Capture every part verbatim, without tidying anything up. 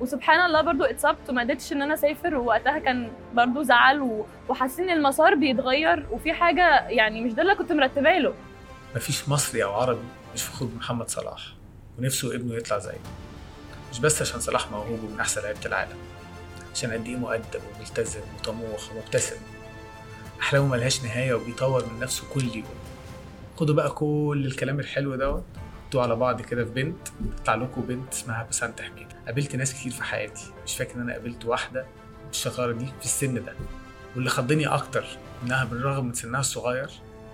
وسبحان الله برضو اتصبت وما قدرتش ان انا اسافر، ووقتها كان برضو زعل وحاسين ان المسار بيتغير وفي حاجه يعني مش ده اللي كنت مرتباه له. مفيش مصري او عربي مش فخور بمحمد صلاح ونفسه ابنه يطلع زيه، مش بس عشان صلاح موهوب ومن احسن لعيبه العالم، عشان قد ايه مؤدب وملتزم وطموح ومبتسم، احلامه ملهاش نهايه وبيطور من نفسه كل يوم. خدوا بقى كل الكلام الحلو دوت حطوه على بعض كده في بنت، طلع لكم بنت اسمها بسنت حميده. قابلت ناس كتير في حياتي، مش فاكر ان انا قابلت واحده بالشطاره دي في السن ده، واللي خضني اكتر انها بالرغم من سنها الصغير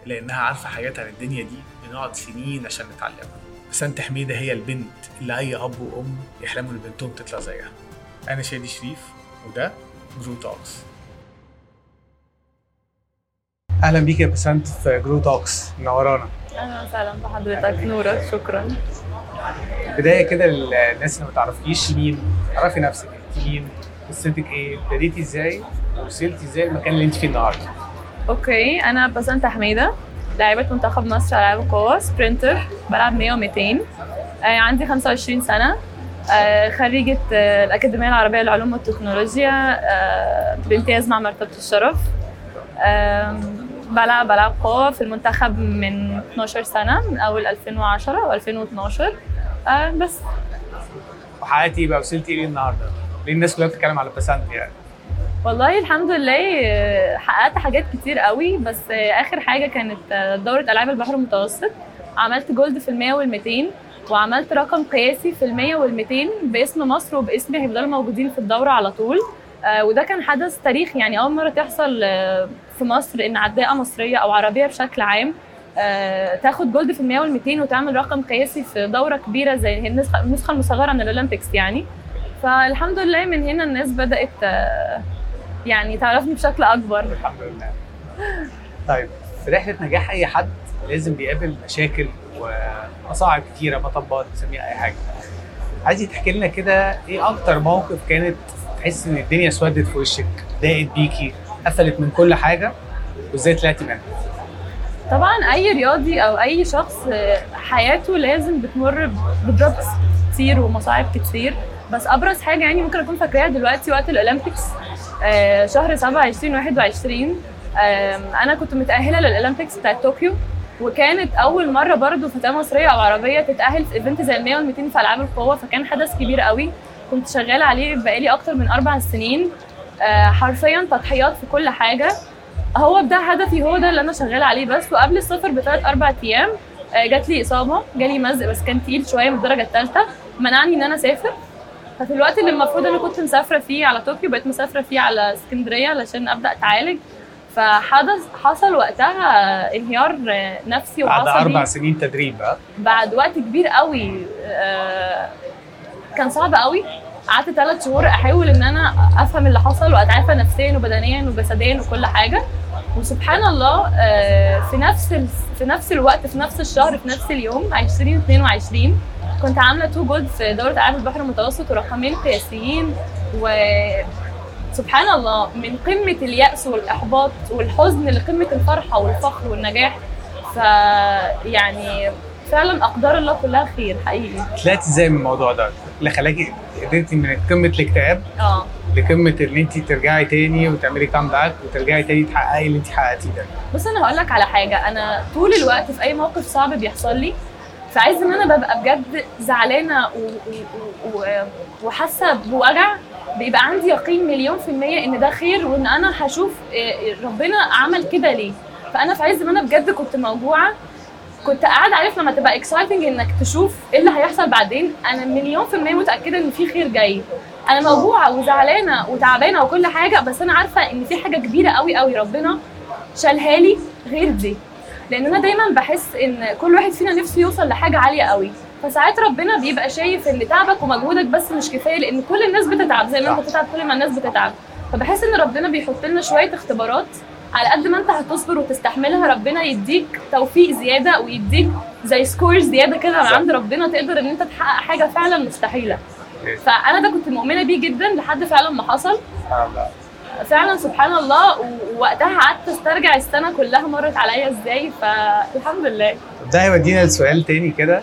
الا انها عارفه حاجات عن الدنيا دي بنقعد سنين عشان نتعلمها. بسنت حميده هي البنت اللي اي اب وام يحلموا ان بنتهم تطلع زيها. انا شادي شريف وده جروت اوكس. اهلا بيك يا بسنت في جروت اوكس، منورانا. اهلا وسهلا بحضرتك، نورك، شكرا. بدايه كده للناس اللي ما تعرفكيش، مين؟ عرفي نفسك، مين؟ قصتك ايه؟ بديتي ازاي؟ وصلتي ازاي المكان اللي انت فيه النهارده؟ اوكي، انا بسنت حميده، لاعبه منتخب مصر على العاب القوه، سبرنتر، بلعب مية ومئتين، عندي خمسة وعشرين سنه، خريجه الاكاديميه العربيه للعلوم والتكنولوجيا بامتياز مع مرتبه الشرف. بلعب بلعب قوة في المنتخب من اتناشر سنة، من أول ألفين وعشرة وألفين واتناشر. آه بس وحياتي بقى وصلت إيه النهاردة؟ ليه الناس كلها بتتكلم على بسنت يعني؟ والله الحمد لله حققت حاجات كتير قوي، بس آخر حاجة كانت دورة ألعاب البحر المتوسط، عملت جولد في المية والمتين، وعملت رقم قياسي في المية والمتين باسم مصر وباسمي، هيفضلوا موجودين في الدورة على طول. آه وده كان حدث تاريخي، يعني أول مرة تحصل آه في مصر إن عداءة مصرية أو عربية بشكل عام آه تاخد جولد في المية والمئتين وتعمل رقم قياسي في دورة كبيرة زي النسخة النسخة المصغرة من الأولمبيكس يعني. فالحمد لله من هنا الناس بدأت آه يعني تعرفني بشكل أكبر. الحمد لله. طيب، في رحلة نجاح أي حد لازم بيقابل مشاكل ومصاعب كتيرة، مطبات، نسميها أي حاجة. عايزة تحكي لنا كده إيه أكتر موقف كانت تحس إن الدنيا سودت في وشك، ضاقت بيكي، قفلت من كل حاجه، وازاي طلعتي منها؟ طبعا اي رياضي او اي شخص حياته لازم بتمر بضغوط كتير ومصاعب كتير، بس ابرز حاجه يعني ممكن اكون فاكراها دلوقتي وقت الاولمبيكس شهر سبعة ألفين وواحد وعشرين، انا كنت متاهله للاولمبيكس بتاع طوكيو، وكانت اول مره برضو فتاه مصريه او عربيه تتاهل في ايفنت زي المية والمئتين في العاب القوه، فكان حدث كبير قوي كنت شغاله عليه بقالي اكتر من اربع سنين، حرفياً تضحيات في كل حاجة. هو ده هدفي، هو ده اللي أنا شغال عليه بس. وقبل السفر بثلاث أربع أيام جات لي إصابة، جالي مزق بس كان تقيل شوية من الدرجة الثالثة، منعني إن أنا أسافر. ففي الوقت اللي المفروض أنا كنت مسافرة فيه على طوكيو بقيت مسافرة فيه على اسكندرية علشان أبدأ أتعالج. فحدث حصل وقتها انهيار نفسي وعصبي بعد أربع سنين تدريب، بعد وقت كبير قوي، كان صعب قوي. قعدت ثلاث شهور احاول ان انا افهم اللي حصل واتعافى نفسيا وبدنيا وجسديا وكل حاجه، وسبحان الله في نفس في نفس الوقت في نفس الشهر في نفس اليوم ألفين واتنين وعشرين كنت عامله تو جولد في دوره العاب البحر المتوسط ورقمين قياسيين. وسبحان الله من قمه الياس والاحباط والحزن لقمه الفرحه والفخر والنجاح. فيعني فعلا اقدار الله كلها خير حقيقي. طلعتي ازاي من الموضوع ده اللي خلاكي قدرتي من قمه الاكتئاب اه لقمه ان انت ترجعي تاني وتعملي كام باك وترجعي تاني تحققي اللي انت حققتيه ده؟ بص انا هقول لك على حاجه، انا طول الوقت في اي موقف صعب بيحصل لي فعايز ان انا ببقى بجد زعلانه و... و... وحاسه بوجع، بيبقى عندي يقين مليون في الميه ان ده خير وان انا هشوف ربنا عمل كده ليه. فانا في عز ما انا بجد كنت موجوعه، كنت قاعده عارف لما تبقى اكسايتنج انك تشوف ايه اللي هيحصل بعدين، انا مليون في الميه متاكده ان في خير جاي. انا موجوعه وزعلانه وتعبانه وكل حاجه، بس انا عارفه ان في حاجه كبيره قوي قوي ربنا شالها لي غير دي، لان انا دايما بحس ان كل واحد فينا نفسه يوصل لحاجه عاليه قوي، فساعات ربنا بيبقى شايف ان تعبك ومجهودك بس مش كفايه، لان كل الناس بتتعب زي ما انت بتتعب كل ما الناس بتتعب. فبحس ان ربنا بيحط لنا شويه اختبارات على قد ما انت هتصبر وتستحملها ربنا يديك توفيق زياده ويديك زي سكورز زياده كده من عند ربنا، تقدر ان انت تحقق حاجه فعلا مستحيله. فانا ده كنت مؤمنه بيه جدا لحد فعلا ما حصل فعلا سبحان الله. ووقتها قعدت استرجع السنه كلها مرت عليا ازاي، فالحمد لله. ده هيودينا لسؤال تاني كده،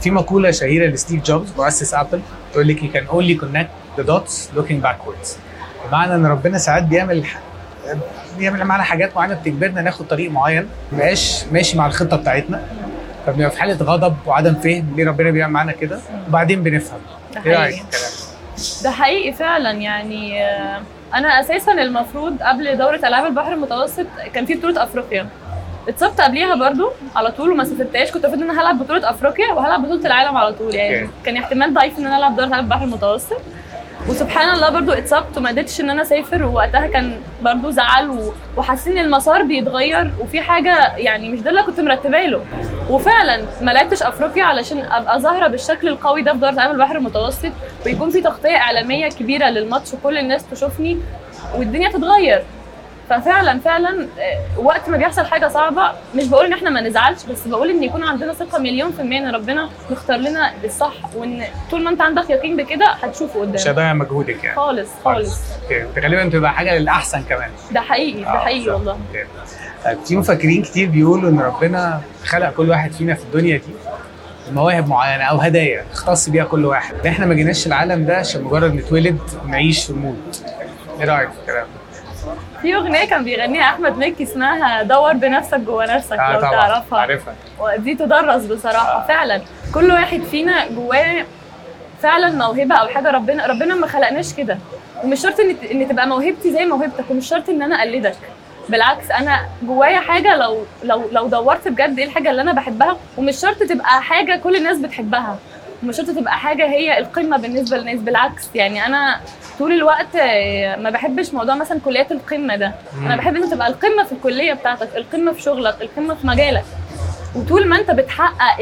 في مقوله شهيره لستيف جوبز مؤسس ابل تقول لك you can only connect the dots looking backwards. بمعنى ان ربنا ساعات بيعمل بيعمل معانا حاجات معينه بتجبرنا ناخد طريق معين مبقاش ماشي مع الخطه بتاعتنا، فبنبقى في حاله غضب وعدم فهم ليه ربنا بيعمل معانا كده، وبعدين بنفهم. ده حقيقي. ده حقيقي فعلا. يعني انا اساسا المفروض قبل دوره العاب البحر المتوسط كان في بطوله افريقيا، اتصبت قبليها برضو على طول وما سافرتهاش. كنت المفروض ان انا هلعب بطوله افريقيا وهلعب بطوله العالم على طول، يعني كان احتمال ضعيف ان انا العب دوره العاب البحر المتوسط، وسبحان الله برضو اتصبت وما قدرتش ان انا اسافر، ووقتها كان برضو زعل وحاسس ان المسار بيتغير وفي حاجه يعني مش ده اللي كنت مرتباه له. وفعلا ما لعبتش افريقيا علشان ابقى ظاهره بالشكل القوي ده في دوره العاب البحر المتوسط، ويكون في تغطيه اعلاميه كبيره للماتش وكل الناس تشوفني والدنيا تتغير. ففعلا فعلا وقت ما بيحصل حاجه صعبه مش بقول ان احنا ما نزعلش، بس بقول ان يكون عندنا ثقه مليون في الميه ان ربنا مختار لنا الصح، وان طول ما انت عندك يقين بكده هتشوفه قدامك، مش هتضيع مجهودك يعني خالص خالص. اوكي، غالبا بتبقى حاجه للاحسن كمان. ده حقيقي ده حقيقي والله. طيب في مفكرين كتير بيقولوا ان ربنا خلق كل واحد فينا في الدنيا دي مواهب معينه او هدايا اختص بيها كل واحد، احنا ما جيناش العالم ده عشان مجرد نتولد ونعيش ونموت. ايه رايك في الكلام؟ في اغنيه كان بيغنيها احمد مكي اسمها دور بنفسك جوا نفسك، لو تعرفها. عارفها، ودي تدرس بصراحه. آه. فعلا كل واحد فينا جواه فعلا موهبه او حاجه ربنا ربنا ما خلقناش كده، ومش شرط ان ان تبقى موهبتي زي موهبتك، ومش شرط ان انا اقلدك، بالعكس انا جوايا حاجه لو لو لو دورت بجد ايه الحاجه اللي انا بحبها، ومش شرط تبقى حاجه كل الناس بتحبها، مش شرط تبقى حاجه هي القمه بالنسبه للناس، بالعكس. يعني انا طول الوقت ما بحبش موضوع مثلا كليات القمه ده، انا بحب ان تبقى القمه في الكليه بتاعتك، القمه في شغلك، القمه في مجالك، وطول ما انت بتحقق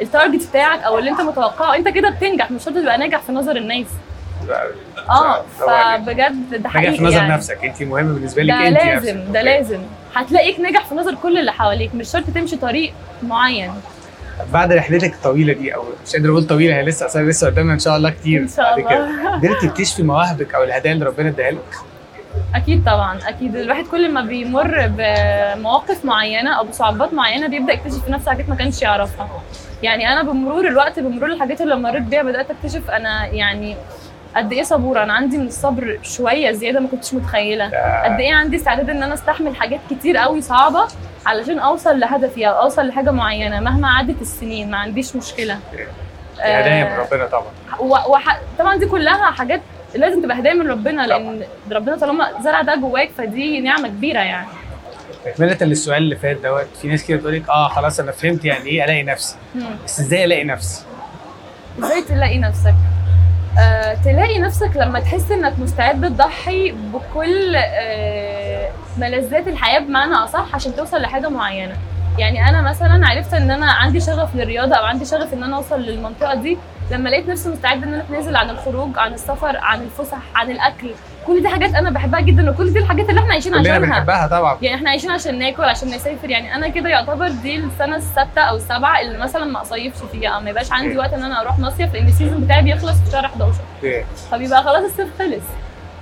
التارجت بتاعك او اللي انت متوقعه انت كده بتنجح، مش شرط تبقى ناجح في نظر الناس. اه فبجد ده حقيقي، ناجح في نظر يعني نفسك انت مهم بالنسبه لك انت، ده لازم ده لازم هتلاقيك ناجح في نظر كل اللي حواليك، مش شرط تمشي طريق معين. بعد رحلتك الطويله دي، او مش قادر اقول طويله، هي لسه اصلا لسه قدامنا ان شاء الله كتير، بعد كده قدرتي تكتشفي مواهبك او الهدايا اللي ربنا اداها لك؟ اكيد طبعا اكيد. الواحد كل ما بيمر بمواقف معينه او بصعوبات معينه بيبدا يكتشف في نفسه حاجات ما كانش يعرفها. يعني انا بمرور الوقت بمرور الحاجات اللي مريت بيها بدات اكتشف انا يعني قد ايه صبوره، انا عندي من الصبر شويه زياده ما كنتش متخيله، قد ايه عندي استعداد ان انا استحمل حاجات كتير قوي صعبه علشان اوصل لهدفي او اوصل لحاجه معينه مهما عدت السنين، ما عنديش مشكله. هدايا من ربنا طبعا، وطبعا دي كلها حاجات لازم تبقى هدايا من ربنا، لان ربنا طالما زرع ده جواك فدي نعمه كبيره. يعني تكمله للسؤال اللي فات دوت، في ناس كده بتقول لك اه خلاص انا فهمت يعني ايه الاقي نفسي، بس ازاي الاقي نفسي؟ ازاي تلاقي نفسك؟ أه، تلاقي نفسك لما تحس انك مستعد تضحي بكل أه، ملذات الحياه بمعنى اصح عشان توصل لحاجه معينه. يعني انا مثلا عرفت ان انا عندي شغف للرياضه او عندي شغف ان انا اوصل للمنطقه دي لما لقيت نفسي مستعده ان انا اتنازل عن الخروج، عن السفر، عن الفسح، عن الاكل. كل دي حاجات انا بحبها جدا، وكل دي الحاجات اللي احنا عايشين عشانها كلنا بنحبها طبعا. يعني احنا عايشين عشان ناكل، عشان نسافر. يعني انا كده يعتبر دي السنه السادسه او السابعه اللي مثلا ما اصيفش فيها او ما يبقاش عندي وقت ان انا اروح مصيف، لان السيزون بتاعي بيخلص في شهر احد عشر، فبيبقى خلاص الصيف خلص.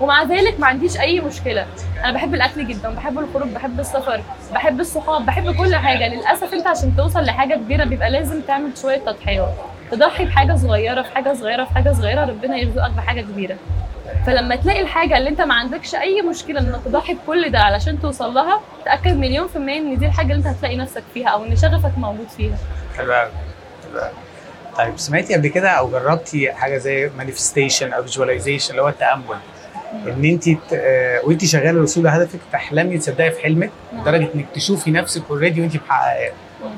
ومع ذلك ما عنديش اي مشكله، انا بحب الاكل جدا، بحب الخروج، بحب السفر، بحب الصحاب، بحب كل حاجه. للاسف انت عشان توصل لحاجه كبيره بيبقى لازم تعمل شويه تضحيات، تضحي بحاجه صغيره في حاجه صغيره في حاجه صغيره، ربنا يرزقك بحاجه كبيره. فلما تلاقي الحاجه اللي انت ما عندكش اي مشكله انك تضحي بكل ده علشان توصل لها، تاكد مليون في الميه ان دي الحاجه اللي انت هتلاقي نفسك فيها او ان شغفك موجود فيها. تمام تمام. طيب سمعتي قبل كده او جربتي حاجه زي مانيفستيشن او فيجواليزيشن اللي هو التامل، ان انت وانت شغاله الوصول لهدفك تحلمي تصدقي في حلمك لدرجه انك تشوفي نفسك اوريدي وانت محققاه؟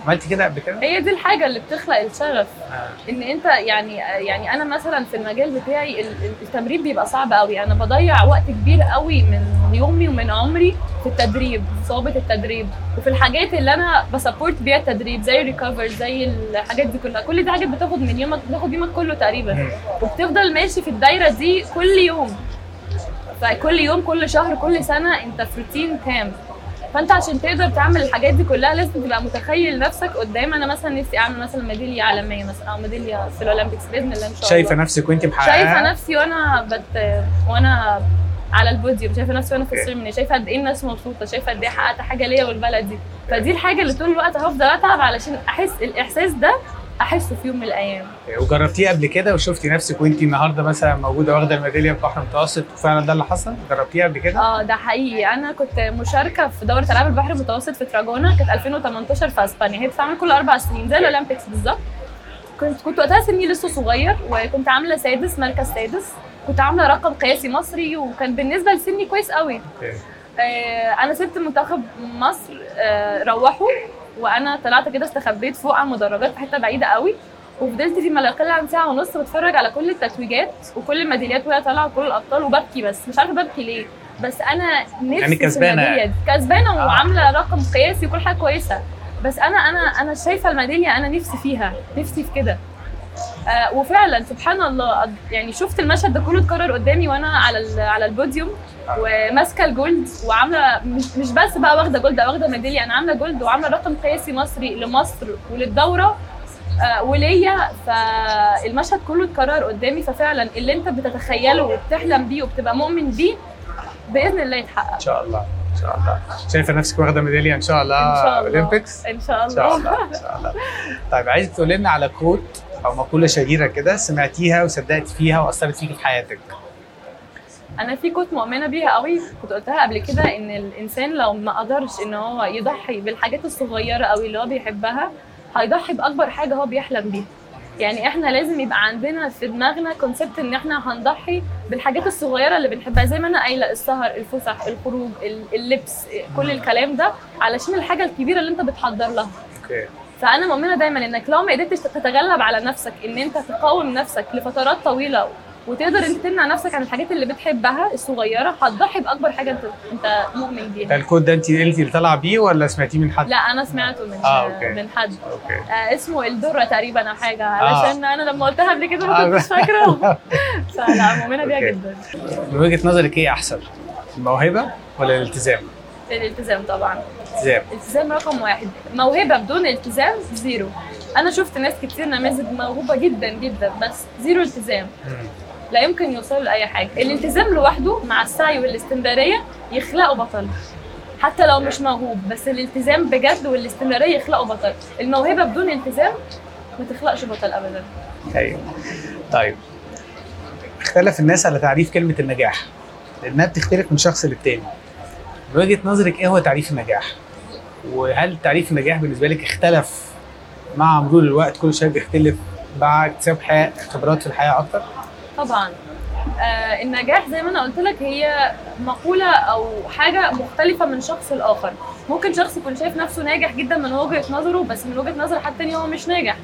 عملتي كده قبل كده؟ هي دي الحاجه اللي بتخلق الشغف. آه. ان انت يعني يعني انا مثلا في المجال بتاعي التمرين بيبقى صعب قوي، انا بضيع وقت كبير قوي من يومي ومن عمري في التدريب، في صعوبه التدريب وفي الحاجات اللي انا بسبورت بيها التدريب زي الريكفر، زي الحاجات دي كلها. كل دي حاجات بتاخد من يومك، بتاخد يومك كله تقريبا، وبتفضل ماشي في الدايره دي كل يوم، فكل يوم كل شهر كل سنه انت في روتين تام. فانت عشان تقدر تعمل الحاجات دي كلها لازم تبقى متخيل نفسك قدام. انا مثلا نفسي اعمل مثلا ميداليه عالميه مثلا او ميداليه في الاولمبيكس باذن الله ان شاء الله. شايفه نفسك وانت محققه؟ شايفه نفسي وانا بت... وانا على البوديوم، شايفه نفسي وانا في السيرموني، شايفه قد ايه الناس مبسوطه، شايفه قد ايه حققت حاجه ليا والبلد دي. فدي الحاجه اللي طول الوقت هفضل اتعب علشان احس الاحساس ده احسه في يوم من الايام. وجربتيه قبل كده وشفتي نفسك وانت النهارده مثلا موجوده واخده الميداليه البحر المتوسط وفعلا ده اللي حصل؟ جربتيه قبل كده؟ اه ده حقيقي. انا كنت مشاركه في دوره العاب البحر المتوسط في تراجونا، كانت ألفين وتمنتاشر في اسبانيا. هي بتتعمل كل اربع سنين زي الاولمبيكس بالظبط. كنت كنت وقتها سني لسه صغير، وكنت عامله سادس، مركز سادس، كنت عامله رقم قياسي مصري، وكان بالنسبه لسني كويس قوي. آه انا سبت منتخب مصر، آه روحوا، وانا طلعت كده استخبيت فوق على المدرجات في حته بعيده قوي، وفضلت في ما لا يقل عن ساعه ونص بتفرج على كل التتويجات وكل الميداليات وهي طالعه وكل الابطال، وببكي بس مش عارفه ببكي ليه، بس انا نفسي كسبانه يعني كسبانه وعامله رقم قياسي وكل حاجه كويسه، بس انا انا انا شايفه الميداليه انا نفسي فيها، نفسي في كده. آه وفعلا سبحان الله، يعني شفت المشهد ده كله اتكرر قدامي وانا على على البوديوم وماسكه الجولد وعامله مش بس بقى واخده جولد او واخده ميداليه، انا عامله جولد وعامله رقم قياسي مصري لمصر وللدوره آه وليا. فالمشهد كله اتكرر قدامي، ففعلا اللي انت بتتخيله وبتحلم بيه وبتبقى مؤمن بيه باذن الله يتحقق ان شاء الله. ان شاء الله شايفه نفسك واخده ميداليه ان شاء الله اولمبيكس ان شاء الله ان شاء الله ان شاء الله. طيب عايزك تقولي لنا على كوت او مقوله شهيره كده سمعتيها وصدقت فيها واثرت فيكي في حياتك. انا في كنت مؤمنه بيها قوي، كنت قلتها قبل كده، ان الانسان لو ما قدرش ان هو يضحي بالحاجات الصغيره قوي اللي هو بيحبها هيضحي باكبر حاجه هو بيحلم بيها. يعني احنا لازم يبقى عندنا في دماغنا كونسبت ان احنا هنضحي بالحاجات الصغيره اللي بنحبها، زي ما انا قايله السهر، الفسح، الخروج، اللبس، كل الكلام ده علشان الحاجه الكبيره اللي انت بتحضر لها. اوكي. فانا مؤمنه دايما انك لو ما قدرتش تتغلب على نفسك ان انت تقاوم نفسك لفترات طويله وتقدر انت تمنع نفسك عن الحاجات اللي بتحبها الصغيره هتضحي باكبر حاجه انت انت مؤمن بيها. ده الكود ده انت قلتي اللي طالعه بيه ولا سمعتيه من حد؟ لا انا سمعته من آه، من حد. آه، اسمه الدره تقريبا او حاجه، علشان آه. انا لما قلتها قبل كده ما كنتش فاكره. فانا مؤمنه بيها جدا. من وجهه نظرك ايه احسن، الموهبه ولا الالتزام؟ الالتزام طبعا. التزام التزام رقم واحد. موهبه بدون التزام زيرو. انا شفت ناس كتير نماذج موهوبه جدا جدا بس زيرو التزام، لا يمكن يوصلوا لاي حاجه. الالتزام لوحده مع السعي والاستمراريه يخلقوا بطل حتى لو مش موهوب، بس الالتزام بجد والاستمراريه يخلقوا بطل. الموهبه بدون التزام ما تخلقش بطل ابدا. ايوه. طيب اختلف الناس على تعريف كلمه النجاح لانها بتختلف من شخص للتاني. من وجهه نظرك ايه هو تعريف النجاح؟ وهل تعريف النجاح بالنسبه لك اختلف مع مرور الوقت، كل شيء بيختلف مع اكتساب خبرات في الحياه اكتر؟ طبعا. آه النجاح زي ما انا قلت لك هي مقوله او حاجه مختلفه من شخص لاخر. ممكن شخص يكون شايف نفسه ناجح جدا من وجهه نظره، بس من وجهه نظر حد تاني هو مش ناجح.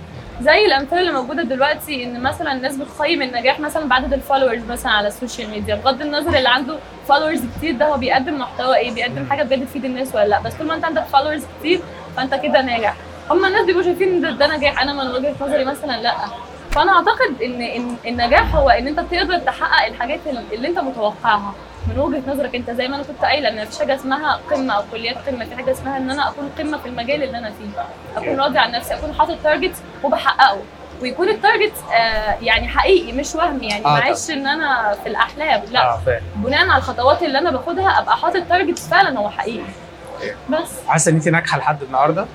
زي الامثله اللي موجوده دلوقتي ان مثلا الناس بتقيم النجاح مثلا بعدد الفولورز مثلا على السوشيال ميديا، بغض النظر اللي عنده فولورز كتير ده هو بيقدم محتوى ايه، بيقدم حاجه بجد تفيد الناس ولا لا. بس طول ما انت عندك فولورز كتير فانت كده ناجح. هما الناس بيبقوا شايفين ان ده نجاح، انا من وجهه نظري مثلا لا. فانا اعتقد ان النجاح هو ان انت تقدر تحقق الحاجات اللي انت متوقعها من وجهه نظرك انت. زي ما انا كنت قايله ان مفيش حاجه اسمها قمه او كليات قمه، في حاجه اسمها ان انا اكون قمه في المجال اللي انا فيه، اكون راضي عن نفسي، اكون حاطط تارجت وبحققه، ويكون التارجت آه يعني حقيقي مش وهمي، يعني آه معيش ان انا في الاحلام لا. آه بناء على الخطوات اللي انا باخدها ابقى حاطط تارجت فعلا هو حقيقي. بس حاسه ان انت ناجحه لحد النهارده؟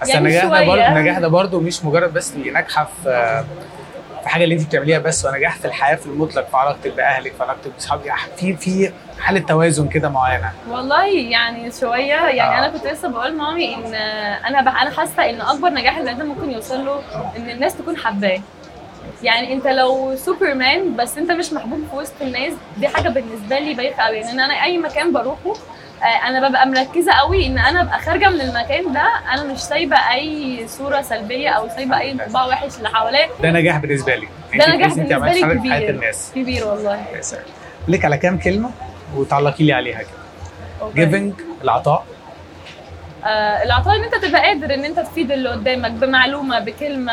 حاسه النجاح ده برضه النجاح ده برضه مش مجرد بس انك ناجحه في في حاجه اللي انت بتعمليها بس، ونجاح في الحياه في المطلق، في علاقتك باهلك، في علاقتك باصحابك، في في حاله توازن كده معينه. والله يعني شويه يعني آه. انا كنت لسه بقول لمامي ان انا انا حاسه ان اكبر نجاح الانسان ممكن يوصل له ان الناس تكون حباه. يعني انت لو سوبرمان بس انت مش محبوب في وسط الناس دي حاجه بالنسبه لي بايخه قوي. يعني انا اي مكان بروحه انا ببقى مركزه قوي ان انا ابقى خارجه من المكان ده انا مش سايبه اي صوره سلبيه او سايبه اي طباع وحش اللي حواليا. ده نجاح بالنسبه لي. ده نجاح بالنسبه لي كبير في حياه الناس، كبير والله. لك على كام كلمه وتعلقي لي عليها كده. جيفنج، العطاء. آه العطاء ان انت تبقى قادر ان انت تفيد اللي قدامك بمعلومه بكلمه.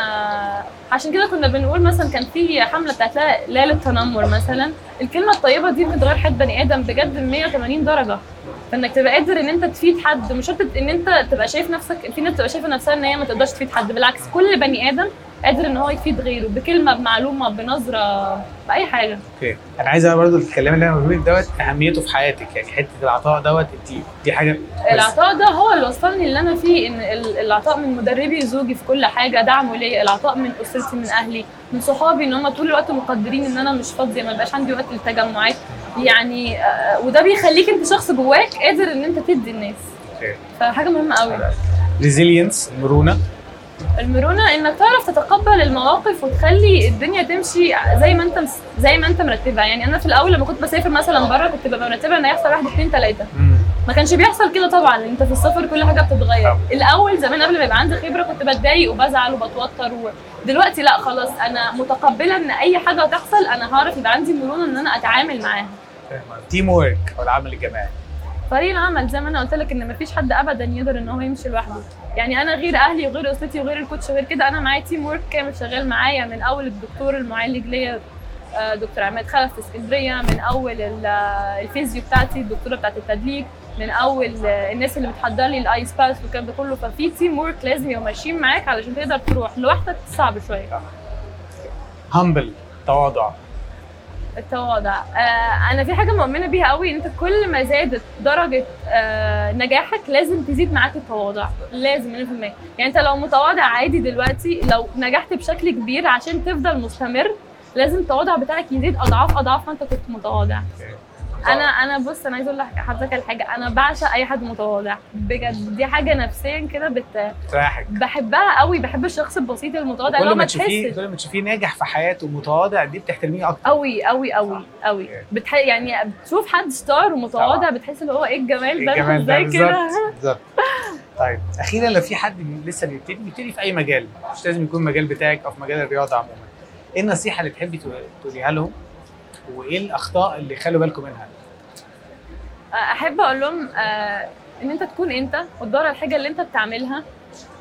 عشان كده كنا بنقول مثلا كان في حمله بتاعت ليله التنمر مثلا، الكلمه الطيبه دي بتغير حياه بني ادم بجد مية وتمانين درجه. فانك تبقى قادر ان انت تفيد حد، مش شرط ان انت تبقى شايف نفسك، في ناس بتبقى شايفه نفسها ان هي ما تقدرش تفيد حد، بالعكس كل بني ادم قادر ان هو يفيد غيره بكلمه بمعلومه بنظره باي حاجه. اوكي انا عايزه برضو الكلام اللي انا بقوله دوت اهميته في حياتك، يعني حته العطاء دوت دي دي حاجه. العطاء ده هو اللي وصلني اللي انا فيه، ان العطاء من مدربي زوجي في كل حاجه، دعمه ليا، العطاء من اسرتي من اهلي من صحابي، ان هم طول الوقت مقدرين ان انا مش فاضيه ما بقاش عندي وقت للتجمعات يعني، وده بيخليك انت شخص جواك قادر ان انت تدي الناس. اوكي فحاجه مهمه قوي. ريزيلينس، مرونه، المرونه انك تعرف تتقبل المواقف وتخلي الدنيا تمشي زي ما انت مس... زي ما انت مرتبها. يعني انا في الاول لما كنت بسافر مثلا بره كنت ببقى مرتبه ان هيحصل واحد اتنين تلاته، ما كانش بيحصل كده طبعا، انت في السفر كل حاجه بتتغير. الاول زمان قبل ما يبقى عندي خبره كنت بتضايق وبزعل وبتوتر، ودلوقتي لا خلاص انا متقبله ان اي حاجه هتحصل انا هعرف يبقى عندي مرونه ان انا اتعامل معاها. تيم وورك او العمل الجماعي، فريق العمل، زي ما انا قلت لك ان مفيش حد ابدا يقدر ان هو يمشي لوحده، يعني انا غير اهلي وغير اسرتي وغير الكوتش وغير كده، انا معايا تيم ورك كامل شغال معايا، من اول الدكتور المعالج ليا دكتور عماد خلف في اسكندريه، من اول الفيزيو بتاعتي الدكتوره بتاعت التدليك، من اول الناس اللي بتحضر لي الايس باس والكلام ده كله. ففي تيم ورك لازم يبقوا ماشيين معاك علشان تقدر تروح، لوحدك صعب شويه. هامبل، تواضع. التواضع آه انا في حاجه مؤمنه بيها قوي، انت كل ما زادت درجه آه نجاحك لازم تزيد معاك التواضع، لازم مية بالمية. يعني انت لو متواضع عادي دلوقتي، لو نجحت بشكل كبير عشان تفضل مستمر لازم التواضع بتاعك يزيد اضعاف اضعاف ما انت كنت متواضع. انا انا بص انا عايز اقول لحضرتك على حاجه، انا بعشق اي حد متواضع بجد، دي حاجه نفسيا كده بت... بتريحك، بحبها قوي، بحب الشخص البسيط المتواضع اللي هو ما تحسش. كل ما تشوفيه ناجح في حياته متواضع دي بتحترميه اكتر قوي قوي قوي قوي. بتح... يعني بتشوف حد ستار ومتواضع بتحس ان هو ايه الجمال ده ازاي كده. طيب اخيرا لو في حد لسه بيبتدي بيبتدي في اي مجال، مش لازم يكون مجال بتاعك او في مجال الرياضه عموما، ايه النصيحه اللي تحبي تقوليها لهم وايه الاخطاء اللي خلوا بالكم منها؟ احب اقول لهم آه ان انت تكون انت وتدور على الحاجه اللي انت بتعملها،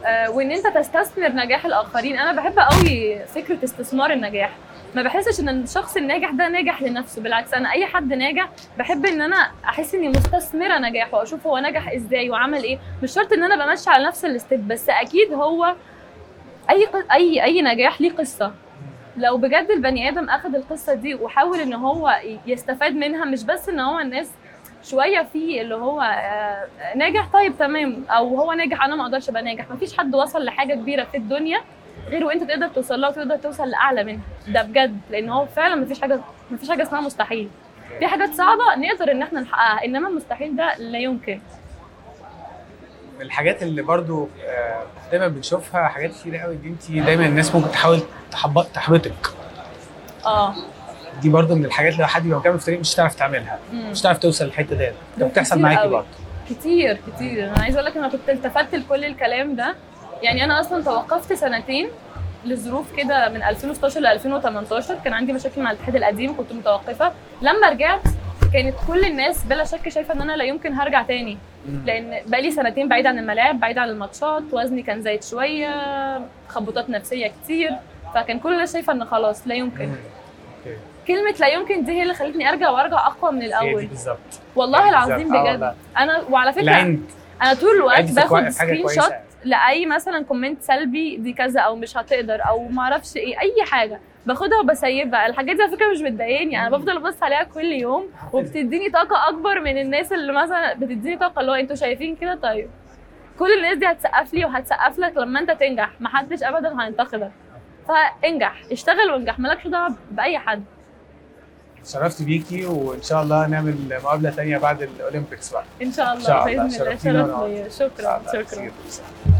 آه وان انت تستثمر نجاح الاخرين. انا بحب قوي فكره استثمار النجاح، ما بحسش ان الشخص الناجح ده ناجح لنفسه، بالعكس انا اي حد ناجح بحب ان انا احس اني مستثمره نجاحه واشوف هو نجح ازاي وعمل ايه، مش شرط ان انا بمشي على نفس الاستيب، بس اكيد هو اي اي اي نجاح ليه قصه، لو بجد البني ادم اخذ القصه دي وحاول ان هو يستفاد منها، مش بس ان هو الناس شويه في اللي هو ناجح طيب تمام او هو ناجح انا ما اقدرش ابقى ناجح. مفيش حد وصل لحاجه كبيره في الدنيا غير وانت تقدر توصل لها وتقدر توصل لاعلى منها، ده بجد، لان هو فعلا مفيش حاجه مفيش حاجه اسمها مستحيل، في حاجات صعبه نقدر ان احنا نحققها انما المستحيل ده لا يمكن. الحاجات اللي برضو دايما بنشوفها حاجات كتير قوي دي، انت دايما الناس ممكن تحاول تحبطك، اه دي برضو من الحاجات اللي حد بيبقى في طريق مش هتعرف تعملها، مش هتعرف توصل للحته دي، ده بتحصل معاكي برضو كتير كتير. انا عايز اقول لك انا كنت التفت لكل الكلام ده، يعني انا اصلا توقفت سنتين لظروف كده من ألفين وستاشر ل ألفين وتمنتاشر، كان عندي مشاكل مع الاتحاد القديم كنت متوقفه، لما رجعت كانت كل الناس بلا شك شايفه ان انا لا يمكن هرجع تاني، لان بقالي سنتين بعيد عن الملاعب بعيد عن الماتشات، وزني كان زايد شويه، تخبطات نفسيه كتير، فكان كل الناس شايفه ان خلاص لا يمكن. كلمه لا يمكن دي هي اللي خلتني ارجع وارجع اقوى من الاول والله العظيم بجد. انا وعلى فكره انا طول الوقت باخد سكرين شوت لاي مثلا كومنت سلبي، دي كذا او مش هتقدر او ما اعرفش ايه، اي حاجه باخدها وبسيبها. الحاجات دي على فكره مش بتضايقني، انا بفضل ابص عليها كل يوم وبتديني طاقه اكبر من الناس اللي مثلا بتديني طاقه اللي هو انتوا شايفين كده طيب. كل الناس دي هتسقف لي وهتسقف لك لما انت تنجح، ما حدش ابدا هينتقدك، فانجح اشتغل وانجح، مالكش دعوه باي حد. اتشرفت بيكي وان شاء الله نعمل مقابله ثانيه بعد الاولمبيكس بقى ان شاء الله باذن الله. شرفتينا، شكرا شكرا.